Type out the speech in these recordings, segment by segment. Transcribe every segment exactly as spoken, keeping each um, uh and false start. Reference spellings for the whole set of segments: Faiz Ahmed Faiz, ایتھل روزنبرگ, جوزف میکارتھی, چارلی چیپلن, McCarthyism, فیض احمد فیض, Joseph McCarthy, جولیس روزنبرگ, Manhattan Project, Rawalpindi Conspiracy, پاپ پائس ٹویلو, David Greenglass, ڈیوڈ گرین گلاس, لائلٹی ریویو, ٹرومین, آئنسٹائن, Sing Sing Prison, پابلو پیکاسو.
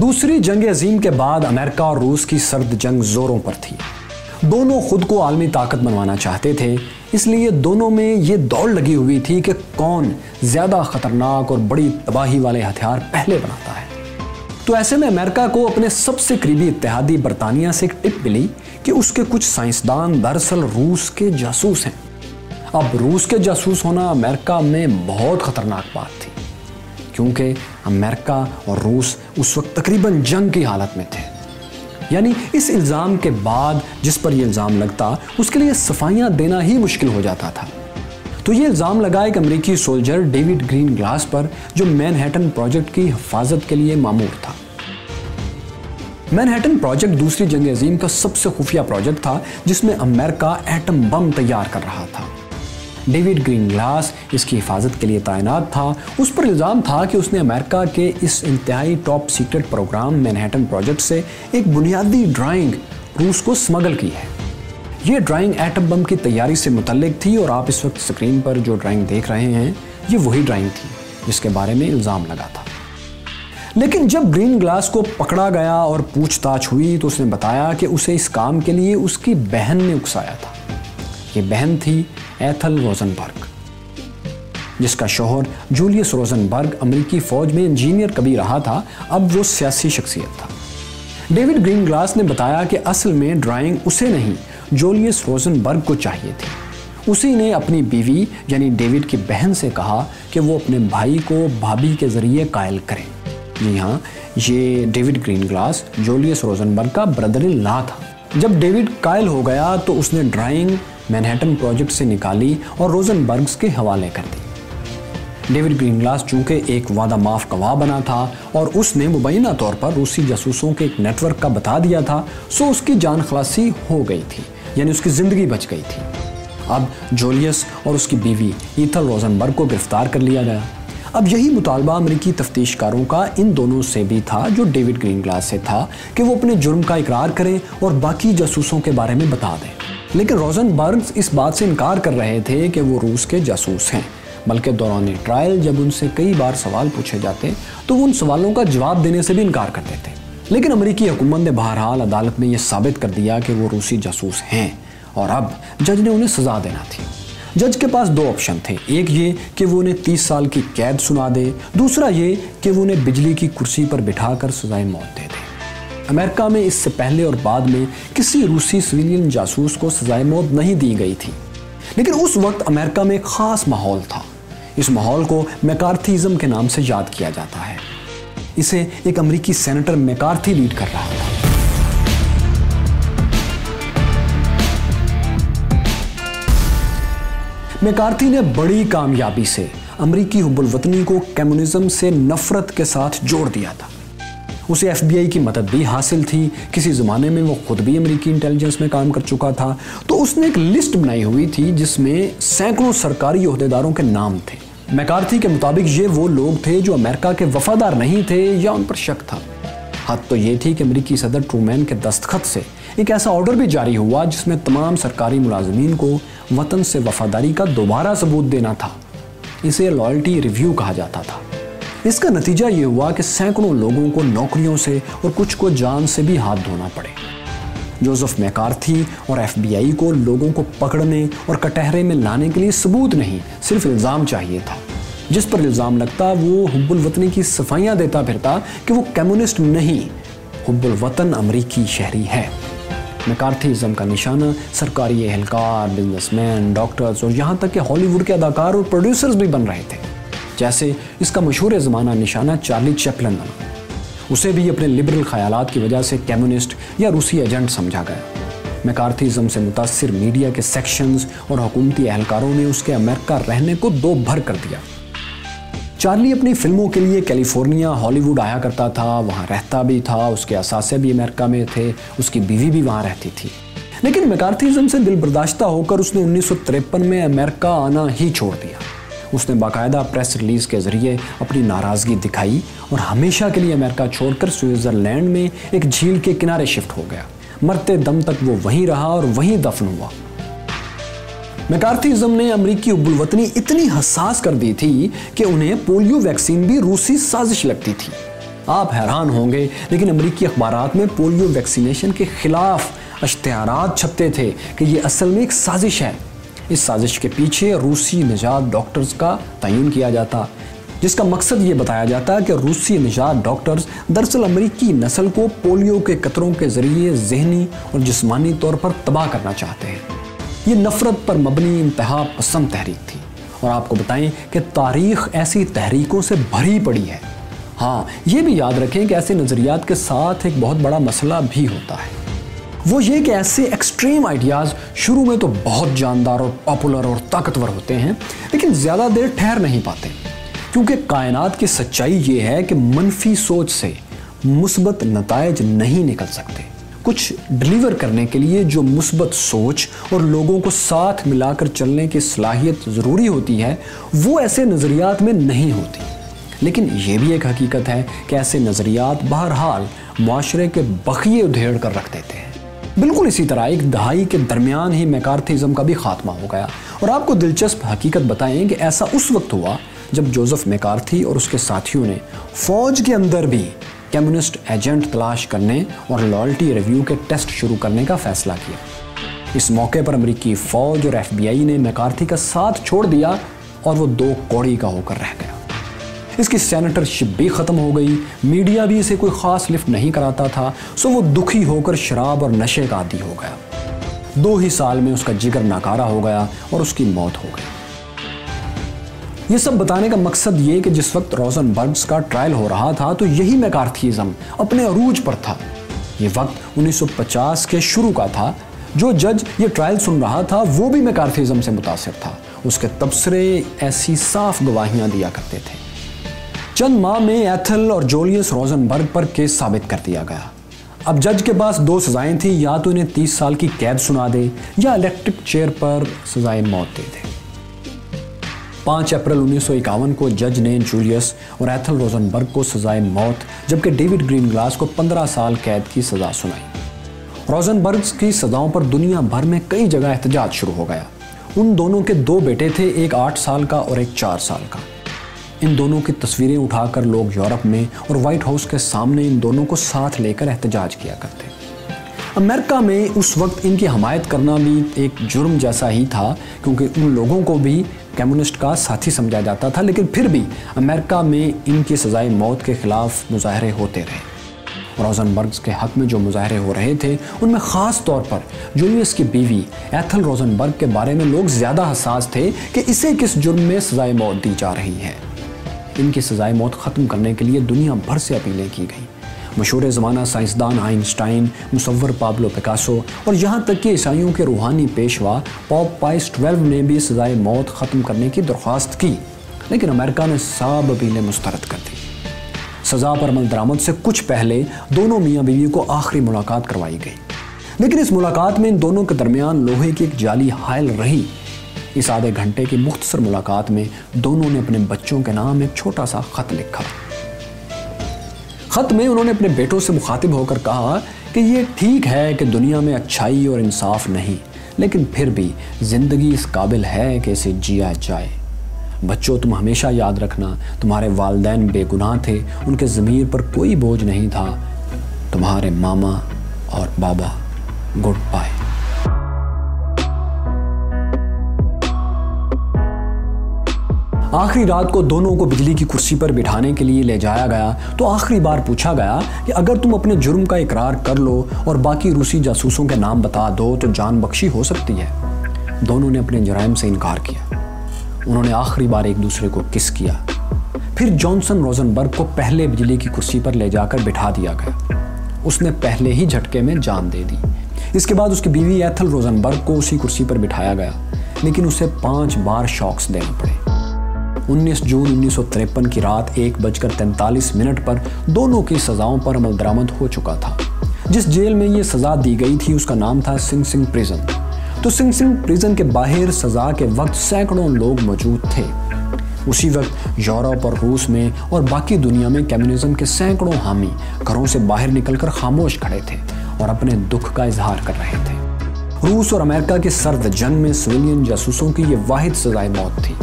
دوسری جنگ عظیم کے بعد امریکہ اور روس کی سرد جنگ زوروں پر تھی۔ دونوں خود کو عالمی طاقت بنوانا چاہتے تھے، اس لیے دونوں میں یہ دوڑ لگی ہوئی تھی کہ کون زیادہ خطرناک اور بڑی تباہی والے ہتھیار پہلے بناتا ہے۔ تو ایسے میں امریکہ کو اپنے سب سے قریبی اتحادی برطانیہ سے ایک ٹپ ملی کہ اس کے کچھ سائنسدان دراصل روس کے جاسوس ہیں۔ اب روس کے جاسوس ہونا امریکہ میں بہت خطرناک بات تھی، کیونکہ امریکہ اور روس اس وقت تقریباً جنگ کی حالت میں تھے۔ یعنی اس الزام کے بعد جس پر یہ الزام لگتا، اس کے لیے صفائیاں دینا ہی مشکل ہو جاتا تھا۔ تو یہ الزام لگا ایک امریکی سولجر ڈیوڈ گرین گلاس پر، جو مین ہیٹن پروجیکٹ کی حفاظت کے لیے مامور تھا۔ مین ہیٹن پروجیکٹ دوسری جنگ عظیم کا سب سے خفیہ پروجیکٹ تھا، جس میں امریکہ ایٹم بم تیار کر رہا تھا۔ ڈیوڈ گرین گلاس اس کی حفاظت کے لیے تعینات تھا۔ اس پر الزام تھا کہ اس نے امریکہ کے اس انتہائی top secret programme Manhattan project سے ایک بنیادی ڈرائنگ روس کو سمگل کی ہے۔ یہ ڈرائنگ ایٹم بم کی تیاری سے متعلق تھی، اور آپ اس وقت سکرین پر جو ڈرائنگ دیکھ رہے ہیں یہ وہی ڈرائنگ تھی جس کے بارے میں الزام لگا تھا۔ لیکن جب گرین گلاس کو پکڑا گیا اور پوچھ تاچھ ہوئی تو اس نے بتایا کہ اسے اس کام کے لیے اس کی بہن نے اکسایا تھا۔ یہ بہن تھی ایتھل روزنبرگ، جس کا شوہر جولیس روزنبرگ امریکی فوج میں انجینئر کبھی رہا تھا، اب وہ سیاسی شخصیت تھا۔ ڈیوڈ گرین گلاس نے بتایا کہ اصل میں ڈرائنگ اسے نہیں، جولیس روزنبرگ کو چاہیے تھی۔ اسی نے اپنی بیوی یعنی ڈیوڈ کی بہن سے کہا کہ وہ اپنے بھائی کو بھابھی کے ذریعے قائل کریں۔ جی ہاں، یہ ڈیوڈ گرین گلاس جولیس روزنبرگ کا بردر ان لا تھا۔ جب ڈیوڈ قائل ہو گیا تو اس نے ڈرائنگ مینہٹن پروجیکٹ سے نکالی اور روزنبرگز کے حوالے کر دی۔ ڈیوڈ گرین گلاس چونکہ ایک وعدہ معاف گواہ بنا تھا اور اس نے مبینہ طور پر روسی جاسوسوں کے ایک نیٹ ورک کا بتا دیا تھا، سو اس کی جان خلاصی ہو گئی تھی، یعنی اس کی زندگی بچ گئی تھی۔ اب جولیس اور اس کی بیوی ایتھل روزنبرگ کو گرفتار کر لیا گیا۔ اب یہی مطالبہ امریکی تفتیش کاروں کا ان دونوں سے بھی تھا جو ڈیوڈ گرین گلاس سے تھا کہ وہ اپنے جرم کا اقرار کریں اور باقی جاسوسوں کے بارے میں بتا دیں۔ لیکن روزنبرگز اس بات سے انکار کر رہے تھے کہ وہ روس کے جاسوس ہیں، بلکہ دوران ٹرائل جب ان سے کئی بار سوال پوچھے جاتے تو وہ ان سوالوں کا جواب دینے سے بھی انکار کر دیتے۔ لیکن امریکی حکومت نے بہرحال عدالت میں یہ ثابت کر دیا کہ وہ روسی جاسوس ہیں، اور اب جج نے انہیں سزا دینا تھی۔ جج کے پاس دو آپشن تھے، ایک یہ کہ وہ انہیں تیس سال کی قید سنا دے، دوسرا یہ کہ وہ انہیں بجلی کی کرسی پر بٹھا کر سزائے موت دے دے۔ امریکہ میں اس سے پہلے اور بعد میں کسی روسی سویلین جاسوس کو سزائے موت نہیں دی گئی تھی، لیکن اس وقت امریکہ میں ایک خاص ماحول تھا۔ اس ماحول کو میکارتھیزم کے نام سے یاد کیا جاتا ہے۔ اسے ایک امریکی سینیٹر میکارتھی لیڈ کر رہا تھا۔ میکارتھی نے بڑی کامیابی سے امریکی حب الوطنی کو کمیونزم سے نفرت کے ساتھ جوڑ دیا تھا۔ اسے ایف بی آئی کی مدد بھی حاصل تھی، کسی زمانے میں وہ خود بھی امریکی انٹیلیجنس میں کام کر چکا تھا۔ تو اس نے ایک لسٹ بنائی ہوئی تھی جس میں سینکڑوں سرکاری عہدیداروں کے نام تھے۔ میکارتھی کے مطابق یہ وہ لوگ تھے جو امریکہ کے وفادار نہیں تھے یا ان پر شک تھا۔ حد تو یہ تھی کہ امریکی صدر ٹرومین کے دستخط سے ایک ایسا آرڈر بھی جاری ہوا جس میں تمام سرکاری ملازمین کو وطن سے وفاداری کا دوبارہ ثبوت دینا تھا۔ اسے لائلٹی ریویو کہا جاتا تھا۔ اس کا نتیجہ یہ ہوا کہ سینکڑوں لوگوں کو نوکریوں سے اور کچھ کو جان سے بھی ہاتھ دھونا پڑے۔ جوزف میکارتھی اور ایف بی آئی کو لوگوں کو پکڑنے اور کٹہرے میں لانے کے لیے ثبوت نہیں، صرف الزام چاہیے تھا۔ جس پر الزام لگتا وہ حب الوطنی کی صفائیاں دیتا پھرتا کہ وہ کمیونسٹ نہیں، حب الوطن امریکی شہری ہے۔ میکارتھیزم کا نشانہ سرکاری اہلکار، بزنس مین، ڈاکٹرز اور یہاں تک کہ ہالی ووڈ کے اداکار اور پروڈیوسرز بھی بن رہے تھے، جیسے اس کا مشہور زمانہ نشانہ چارلی چیپلن بنا۔ اسے بھی اپنے لبرل خیالات کی وجہ سے کمیونسٹ یا روسی ایجنٹ سمجھا گیا۔ میکارتھیزم سے متاثر میڈیا کے سیکشنز اور حکومتی اہلکاروں نے اس کے امریکہ رہنے کو دو بھر کر دیا۔ چارلی اپنی فلموں کے لیے کیلیفورنیا، ہالی ووڈ آیا کرتا تھا، وہاں رہتا بھی تھا، اس کے اثاثے بھی امریکہ میں تھے، اس کی بیوی بھی وہاں رہتی تھی۔ لیکن میکارتھیزم سے دل برداشتہ ہو کر اس نے انیس سو تریپن میں امریکہ آنا ہی چھوڑ دیا۔ اس نے باقاعدہ پریس ریلیز کے ذریعے اپنی ناراضگی دکھائی اور ہمیشہ کے لیے امریکہ چھوڑ کر سوئٹزرلینڈ میں ایک جھیل کے کنارے شفٹ ہو گیا۔ مرتے دم تک وہ وہیں رہا اور وہیں دفن ہوا۔ میکارتھیزم نے امریکی حب الوطنی اتنی حساس کر دی تھی کہ انہیں پولیو ویکسین بھی روسی سازش لگتی تھی۔ آپ حیران ہوں گے لیکن امریکی اخبارات میں پولیو ویکسینیشن کے خلاف اشتہارات چھپتے تھے کہ یہ اصل میں ایک سازش ہے. اس سازش کے پیچھے روسی نژاد ڈاکٹرز کا تعین کیا جاتا جس کا مقصد یہ بتایا جاتا کہ روسی نژاد ڈاکٹرز دراصل امریکی نسل کو پولیو کے قطروں کے ذریعے ذہنی اور جسمانی طور پر تباہ کرنا چاہتے ہیں. یہ نفرت پر مبنی انتہا پسند تحریک تھی اور آپ کو بتائیں کہ تاریخ ایسی تحریکوں سے بھری پڑی ہے. ہاں یہ بھی یاد رکھیں کہ ایسے نظریات کے ساتھ ایک بہت بڑا مسئلہ بھی ہوتا ہے, وہ یہ کہ ایسے ایکسٹریم آئیڈیاز شروع میں تو بہت جاندار اور پاپولر اور طاقتور ہوتے ہیں لیکن زیادہ دیر ٹھہر نہیں پاتے, کیونکہ کائنات کی سچائی یہ ہے کہ منفی سوچ سے مثبت نتائج نہیں نکل سکتے. کچھ ڈیلیور کرنے کے لیے جو مثبت سوچ اور لوگوں کو ساتھ ملا کر چلنے کی صلاحیت ضروری ہوتی ہے وہ ایسے نظریات میں نہیں ہوتی. لیکن یہ بھی ایک حقیقت ہے کہ ایسے نظریات بہرحال معاشرے کے بخیے ادھیڑ کر رکھ دیتے ہیں. بالکل اسی طرح ایک دہائی کے درمیان ہی میکارتھیزم کا بھی خاتمہ ہو گیا. اور آپ کو دلچسپ حقیقت بتائیں کہ ایسا اس وقت ہوا جب جوزف میکارتھی اور اس کے ساتھیوں نے فوج کے اندر بھی کمیونسٹ ایجنٹ تلاش کرنے اور لائلٹی ریویو کے ٹیسٹ شروع کرنے کا فیصلہ کیا. اس موقع پر امریکی فوج اور ایف بی آئی نے میکارتھی کا ساتھ چھوڑ دیا اور وہ دو کوڑی کا ہو کر رہ گیا. اس کی سینیٹرشپ بھی ختم ہو گئی, میڈیا بھی اسے کوئی خاص لفٹ نہیں کراتا تھا, سو وہ دکھی ہو کر شراب اور نشے کا عادی ہو گیا. دو ہی سال میں اس کا جگر ناکارہ ہو گیا اور اس کی موت ہو گئی. یہ سب بتانے کا مقصد یہ کہ جس وقت روزنبرگز کا ٹرائل ہو رہا تھا تو یہی میکارتھیزم اپنے عروج پر تھا. یہ وقت انیس سو پچاس کے شروع کا تھا. جو جج یہ ٹرائل سن رہا تھا وہ بھی میکارتھیزم سے متاثر تھا, اس کے تبصرے ایسی صاف گواہیاں دیا کرتے تھے. چند ماہ میں ایتھل اور جولیس روزنبرگ پر کیس ثابت کر دیا گیا. اب جج کے پاس دو سزائیں تھیں, یا تو انہیں تیس سال کی قید سنا دے یا الیکٹرک چیئر پر سزائے موت دے دے. پانچ اپریل انیس سو اکاون کو جج نے جولیس اور ایتھل روزنبرگ کو سزائے موت جبکہ ڈیوڈ گرین گلاس کو پندرہ سال قید کی سزا سنائی. روزنبرگز کی سزاؤں پر دنیا بھر میں کئی جگہ احتجاج شروع ہو گیا. ان دونوں کے دو بیٹے تھے, ایک آٹھ سال کا اور ایک چار سال کا. ان دونوں کی تصویریں اٹھا کر لوگ یورپ میں اور وائٹ ہاؤس کے سامنے ان دونوں کو ساتھ لے کر احتجاج کیا کرتے. امریکہ میں اس وقت ان کی حمایت کرنا بھی ایک جرم جیسا ہی تھا, کیونکہ ان لوگوں کو بھی کمیونسٹ کا ساتھی سمجھا جاتا تھا. لیکن پھر بھی امریکہ میں ان کی سزائے موت کے خلاف مظاہرے ہوتے رہے. روزنبرگز کے حق میں جو مظاہرے ہو رہے تھے ان میں خاص طور پر جولیس کی بیوی ایتھل روزنبرگ کے بارے میں لوگ زیادہ حساس تھے کہ اسے کس جرم میں سزائے موت دی جا رہی ہے. ان کی سزائے موت ختم کرنے کے لیے دنیا بھر سے اپیلیں کی گئیں. مشہور زمانہ سائنسدان آئنسٹائن, مصور پابلو پیکاسو اور یہاں تک کہ عیسائیوں کے روحانی پیشوا پاپ پائس ٹویلو نے بھی سزائے موت ختم کرنے کی درخواست کی, لیکن امریکہ نے سب اپیلیں مسترد کر دی. سزا پر عمل درآمد سے کچھ پہلے دونوں میاں بیوی کو آخری ملاقات کروائی گئی, لیکن اس ملاقات میں ان دونوں کے درمیان لوہے کی ایک جالی حائل رہی. اس آدھے گھنٹے کی مختصر ملاقات میں دونوں نے اپنے بچوں کے نام ایک چھوٹا سا خط لکھا. خط میں انہوں نے اپنے بیٹوں سے مخاطب ہو کر کہا کہ یہ ٹھیک ہے کہ دنیا میں اچھائی اور انصاف نہیں, لیکن پھر بھی زندگی اس قابل ہے کہ اسے جیا جائے. بچوں, تم ہمیشہ یاد رکھنا تمہارے والدین بے گناہ تھے, ان کے ضمیر پر کوئی بوجھ نہیں تھا. تمہارے ماما اور بابا. Good bye. آخری رات کو دونوں کو بجلی کی کرسی پر بٹھانے کے لیے لے جایا گیا تو آخری بار پوچھا گیا کہ اگر تم اپنے جرم کا اقرار کر لو اور باقی روسی جاسوسوں کے نام بتا دو تو جان بخشی ہو سکتی ہے. دونوں نے اپنے جرائم سے انکار کیا. انہوں نے آخری بار ایک دوسرے کو کس کیا. پھر جانسن روزنبرگ کو پہلے بجلی کی کرسی پر لے جا کر بٹھا دیا گیا. اس نے پہلے ہی جھٹکے میں جان دے دی. اس کے بعد اس کی بیوی ایتھل روزنبرگ کو اسی کرسی پر بٹھایا گیا, لیکن اسے پانچ بار شاکس دینے پڑے. انیس جون انیس سو تریپن کی رات ایک بج کر تینتالیس منٹ پر دونوں کی سزاؤں پر عمل درآمد ہو چکا تھا. جس جیل میں یہ سزا دی گئی تھی اس کا نام تھا سنگ سنگ پریزن. تو سنگ سنگ پریزن کے باہر سزا کے وقت سینکڑوں لوگ موجود تھے. اسی وقت یورپ اور روس میں اور باقی دنیا میں کمیونزم کے سینکڑوں حامی گھروں سے باہر نکل کر خاموش کھڑے تھے اور اپنے دکھ کا اظہار کر رہے تھے. روس اور امریکہ کی سرد جنگ میں سویلین جاسوسوں کی یہ واحد سزائے موت تھی.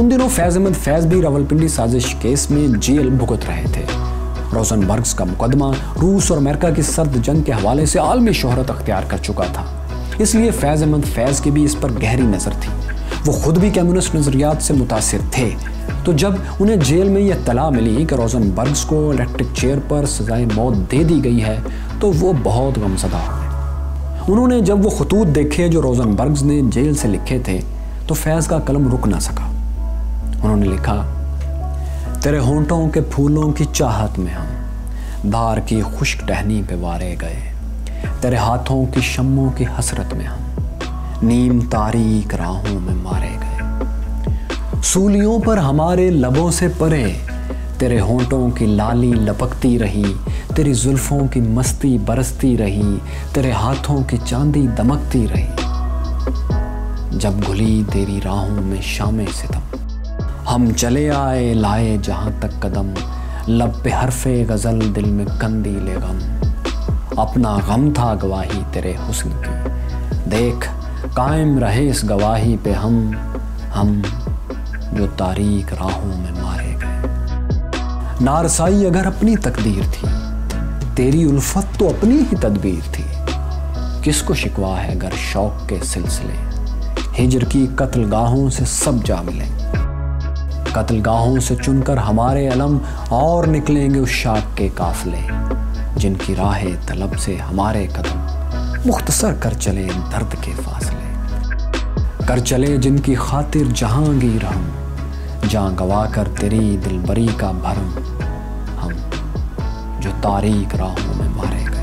ان دنوں فیض احمد فیض بھی راولپنڈی سازش کیس میں جیل بھگت رہے تھے. روزنبرگز کا مقدمہ روس اور امریکہ کی سرد جنگ کے حوالے سے عالمی شہرت اختیار کر چکا تھا، اس لیے فیض احمد فیض کی بھی اس پر گہری نظر تھی۔ وہ خود بھی کمیونسٹ نظریات سے متاثر تھے، تو جب انہیں جیل میں یہ اطلاع ملی کہ روزنبرگز کو الیکٹرک چیئر پر سزائے موت دے دی گئی ہے تو وہ بہت غمزدہ ہوئے۔ انہوں نے جب وہ خطوط دیکھے جو روزنبرگز نے جیل سے لکھے تھے تو فیض کا قلم رک نہ سکا۔ انہوں نے لکھا، تیرے ہونٹوں کے پھولوں کی چاہت میں ہم دھار کی خشک ٹہنی پہ وارے گئے، تیرے ہاتھوں کی شموں کی حسرت میں ہم نیم تاریک راہوں میں مارے گئے، سولیوں پر ہمارے لبوں سے پرے تیرے ہونٹوں کی لالی لپکتی رہی، تیری زلفوں کی مستی برستی رہی، تیرے ہاتھوں کی چاندی دمکتی رہی، جب گھلی تیری راہوں میں شام ستم ہم چلے آئے لائے جہاں تک قدم، لب پہ حرف غزل دل میں کندی لے غم، اپنا غم تھا گواہی تیرے حسن کی، دیکھ قائم رہے اس گواہی پہ ہم ہم جو تاریک راہوں میں مارے گئے۔ نارسائی اگر اپنی تقدیر تھی، تیری الفت تو اپنی ہی تدبیر تھی، کس کو شکوا ہے گر شوق کے سلسلے، ہجر کی قتل گاہوں سے سب جا ملیں، قتل گاہوں سے چن کر ہمارے علم اور نکلیں گے اس شاک کے قافلے، جن کی راہ طلب سے ہمارے قدم مختصر کر چلے درد کے فاصلے، کر چلے جن کی خاطر جہاں گیر ہم، جاں گوا کر تیری دلبری کا بھرم، ہم جو تاریک راہوں میں مارے گئے۔